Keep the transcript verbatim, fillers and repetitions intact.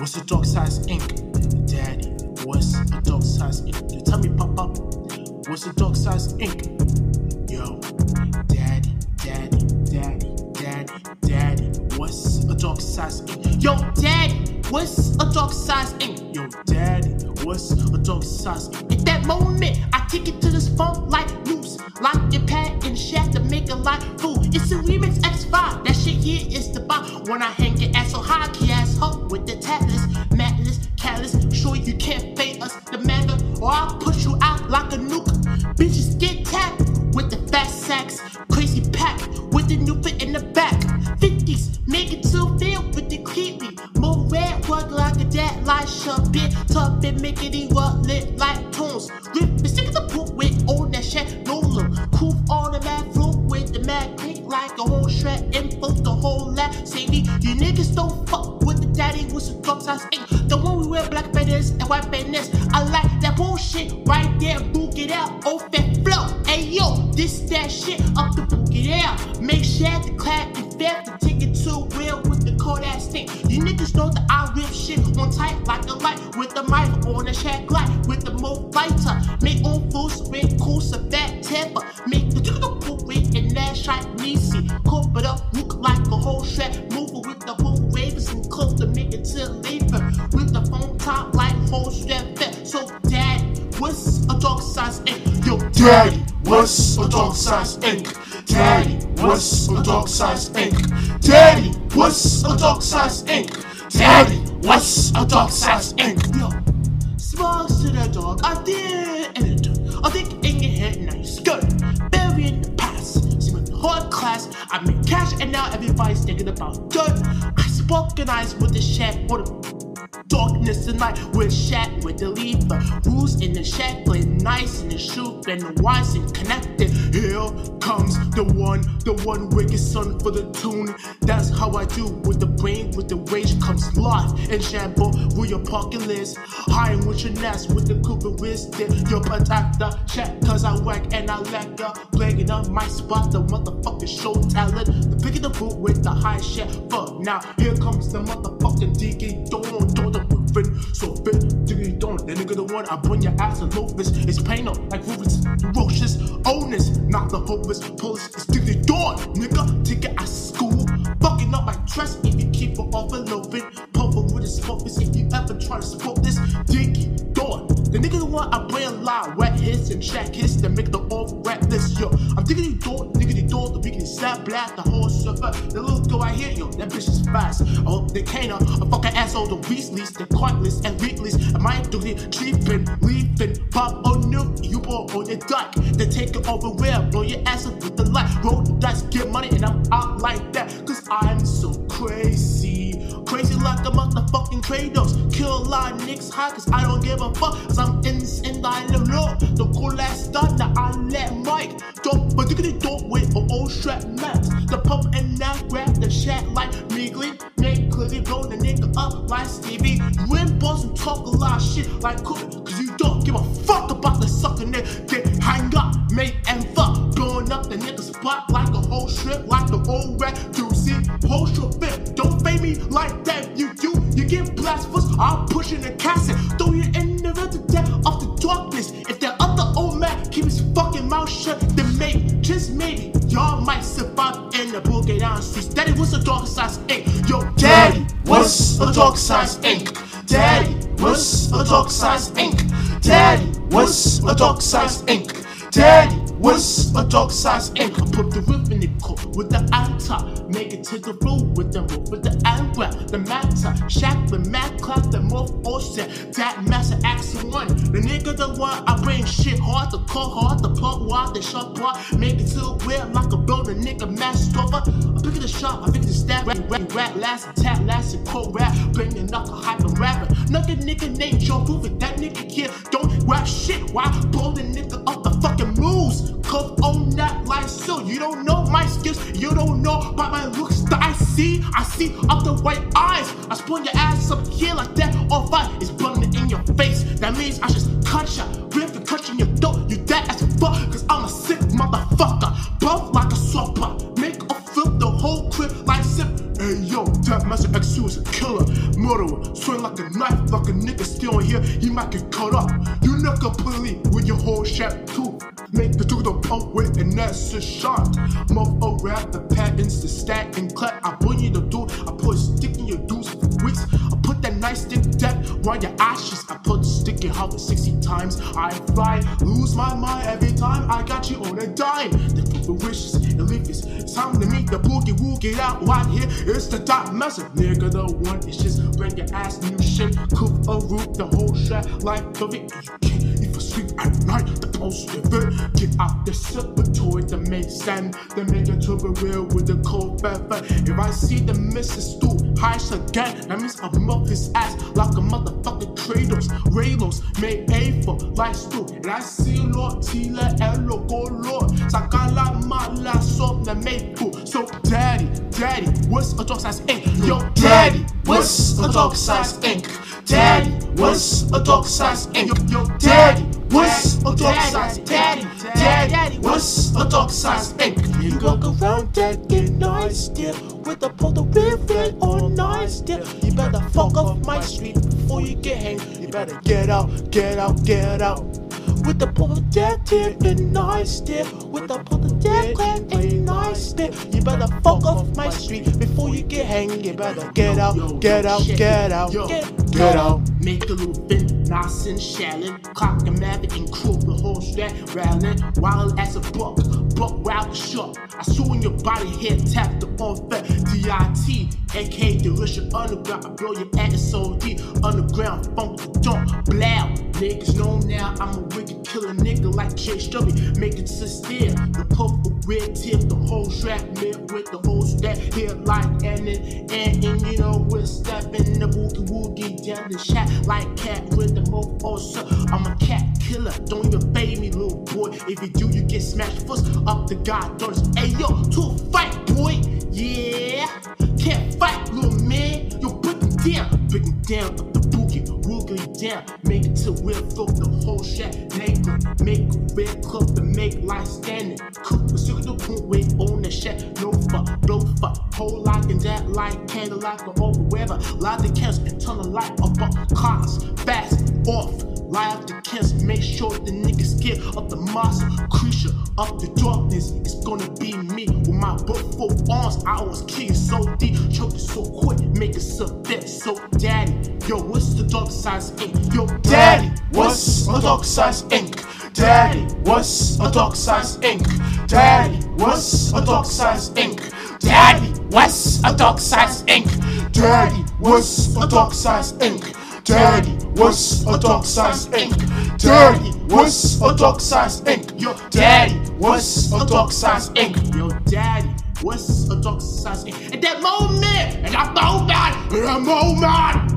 What's the Darksiders Incorporated? Daddy, what's the Darksiders Incorporated? You tell me, Papa, what's the Darksiders Incorporated? Yo, Daddy, Daddy, Daddy, Daddy, Daddy, what's a Darksiders Incorporated? Yo, Daddy, what's a Darksiders Incorporated? Yo, Daddy, what's a Darksiders Incorporated? At that moment, I kick it to this funk like loops, lock your pad in the shack to make a lot fool. It's a remix X five, that shit here is the bomb. When I hang your ass so high, key ass hoe with the tatless, matless, callous. Sure you can't fade us, the matter, or I'll push you out like a nuke. Bitches get tapped with the fat sacks, crazy pack with the new fit in the back. fifties make it too filled with the creepy, more red work like a dad, like shove it, tough and make it eat what lit like tunes. Rip and stick the poop with all that shit, no look, cool all the mad flow with the mad click like a whole shred info, the whole lot. Say me, you niggas don't fuck with the daddy with some Darksiders Incorporated. The one we wear black pants and white pants. I like that bullshit right there, book it out, open flow. Hey yo, this that shit up the book it out. Make sure the clap is fair to take it too real with the cold ass thing. You niggas know that I rip shit on tight like a light with the mic on a shack light with the mo lighter. Make all fools with cool so fat temper. Make the poop with and that shot me see. Cope it up, look like a whole strap mover with the whole ravers and close to make it till labor with the phone top like whole strap fat. So daddy, what's a Darksiders Incorporated? Yo, daddy, what's a Darksiders Incorporated? Daddy, what's a Darksiders Incorporated? Daddy, what's a Darksiders Incorporated? Daddy, what's a Darksiders Incorporated? Yo, smiles to the dog, I did and it. I think in your head now you skirt, bury in the past. See my hard class, I make cash and now everybody's thinking about dirt. I spookinize with the shack for the darkness tonight, we're shack with the leaper. Who's in the shack, playing nice in the shoot, and the wise and connected. Here comes the one, the one wicked son for the tune. That's how I do with the brain, with the rage comes life and shamble with your pocket list. Hiding with your nest, with the Cooper wisdom. Your protector, check, cause I whack and I lack ya. Blagging up my spot, the motherfucking show talent. The pick of the boot with the high shit. Fuck now, here comes the motherfucking D K Dawn. So fit, diggy don't. The nigga the one I bring your ass a lopus. It's pain up like ruthless, ferocious, onus, not the hopeless. Police is diggy dawn, nigga. Take it out of school, fucking up my trust. If you keep it overloading, pumper with his focus. If you ever try to smoke this, diggy dawn. The nigga the one I bring a lie, wet hits and shack hits that make the off rap this. Yo, I'm diggity dawn, diggity dawn. The weekly slap blast, the whole server. The little girl I hear, yo, that bitch is fast. Oh, they can't, a fucking asshole, the Weasleys, the Quantless and Weakless. Am I doing it? Cheapin', leaping, pop or new, you ball on the dock. They take it over where, blow your ass up with the light. Roll the dice, get money, and I'm out like that. Cause I'm so crazy. Crazy like a motherfucking Kratos. Kill a lot of niggas high, cause I don't give a fuck. Cause I'm in this and I don't know. The cool ass stuff that I let Mike. Don't, but diggity don't wait for old strap maps. The pump and that grab the shack like meekly. Make clearly blow the nigga up like Stevie. You ain't boss and talk a lot of shit like cool, cause you don't give a fuck about the sucker nigga. Get hang up, make and fuck. Blowing up the nigga's spot like a whole strip, like the old rat juicy. Hold your bit, don't fade me like that. You do, you, you get blast first. I'm pushing the cassette, throw you in the red to death of the darkness. If that other old man keep his fucking mouth shut, then maybe, just maybe, y'all might survive in the boogie down streets. Daddy, what's a Darksiders Incorporated? Yo, Daddy, what's a Darksiders Incorporated? Daddy, what's a Darksiders Incorporated? Daddy, what's a Darksiders Incorporated? Daddy, what's a Darksiders Incorporated? I put the whip in the coat with the anti, make it to the road with the rope with the angle, the matter, shack with mad clock, the more offset, that master action one. The nigga the one I bring shit hard, the call hard, the plug wide, the sharp part, make it to where like a blow the nigga mask over. I'm picking the shot, I'm picking the stab, rat, rat, rat, last attack, last and cold rap, bring the knuckle hyper rapper. Another nigga named Joe Hoover, that nigga here don't rap shit, why blow the nigga up the fucking moves? Cause on that life, so you don't know my skills, you don't know by my looks that I see. I see up the white eyes. I spawn your ass up here like that. All fire is burning in your face. That means I just cut ya, rip and cut you in your throat. You dead as fuck, cause I'm a sick motherfucker. Bump like a swapper, make a flip the whole crib like sip. Hey yo, that mess as an ex, he was a killer, murderer, swing like a knife, like a nigga stealing here, he might get cut up. You not completely with your whole shampoo. Make the dude a pump with and that's a shot. Muff around the patterns, the stack and clap. I bring you the dude, I put a stick in your dudes for weeks. I put that nice stick that round your ashes. I put the stick in half sixty times. I fly, lose my mind every time. I got you on a dime. The people wishes and leafies. It's time to meet the boogie woo. Get out right here. It's the dot message, nigga. The one is just bring your ass new shit. Cook a root, the whole shit like the it. You can't even sleep at night. The most of it. Get out the silver toy that makes sense. The nigga to be real with the cold feather. If I see the missus do heist again, that means I'll mop his ass like a motherfucking Kratos. Raylos made A for life stew. And I see Lord Tila Elo go Lord. Sakala my last soap that made cool. So daddy, daddy, what's a Darksiders Inc? Yo, daddy, what's a Darksiders Inc? Daddy, what's a Darksiders Inc? Yo, daddy, what's a Darksiders Daddy, daddy, what's a Darksiders Inc? You walk around that get nice, dear, with a pull the river on nice, dear. You better fuck off my street before you get hanged. You better get out, get out, get out. With the pull the dead dear and nice, dear. With the pull the dead clan and nice, dear. You better fuck off my street before you get hanged. You better get out, get out, get out, get out. Make a little bit. Nice and shallin', cock the mavic and crew the whole strap, rallin', wild as a buck, buck wild shark. I saw in your body head tap the offset, D I T, aka delicious underground. I blow your ass S O D, underground funk the dump, blow. Niggas know now I'm a wicked killer nigga like Jay Stubby, make it sincere. The purple red tip, the whole strap, man with the whole strap, here like and and and you know we're stepping the boogie woogie down the shack like cat with the. Also, I'm a cat killer. Don't even pay me, little boy. If you do, you get smashed first up the god doors. Hey yo, to a fight, boy. Yeah, can't fight, little man. Yo, put them down, put them down up the boogie, woogly down. Make it till we'll flip the whole shit naked. Make a red club to make life standing. Cook the sugar to put weight on the shit. No fuck, blow fuck, whole like and that like candle like or over wherever. Light the candles and turn the light up on cars fast. Off, lie up the kiss, make sure the niggas get up the monster creature, up the darkness. It's gonna be me with my both four arms. I was kicking so deep, choking so quick, make it so thick. So daddy, yo, what's the Darksiders Inc? Yo, daddy, what's a Darksiders Inc? Daddy, what's a Darksiders Inc? Daddy, what's a Darksiders Inc? Daddy, what's a Darksiders Inc? Daddy, what's a Darksiders Inc? Daddy, what's a Darksiders Inc? Daddy, what's a Darksiders Inc? Yo, daddy, what's a Darksiders Inc? Yo, daddy, what's a Darksiders Inc? At that moment, at that moment, at that moment.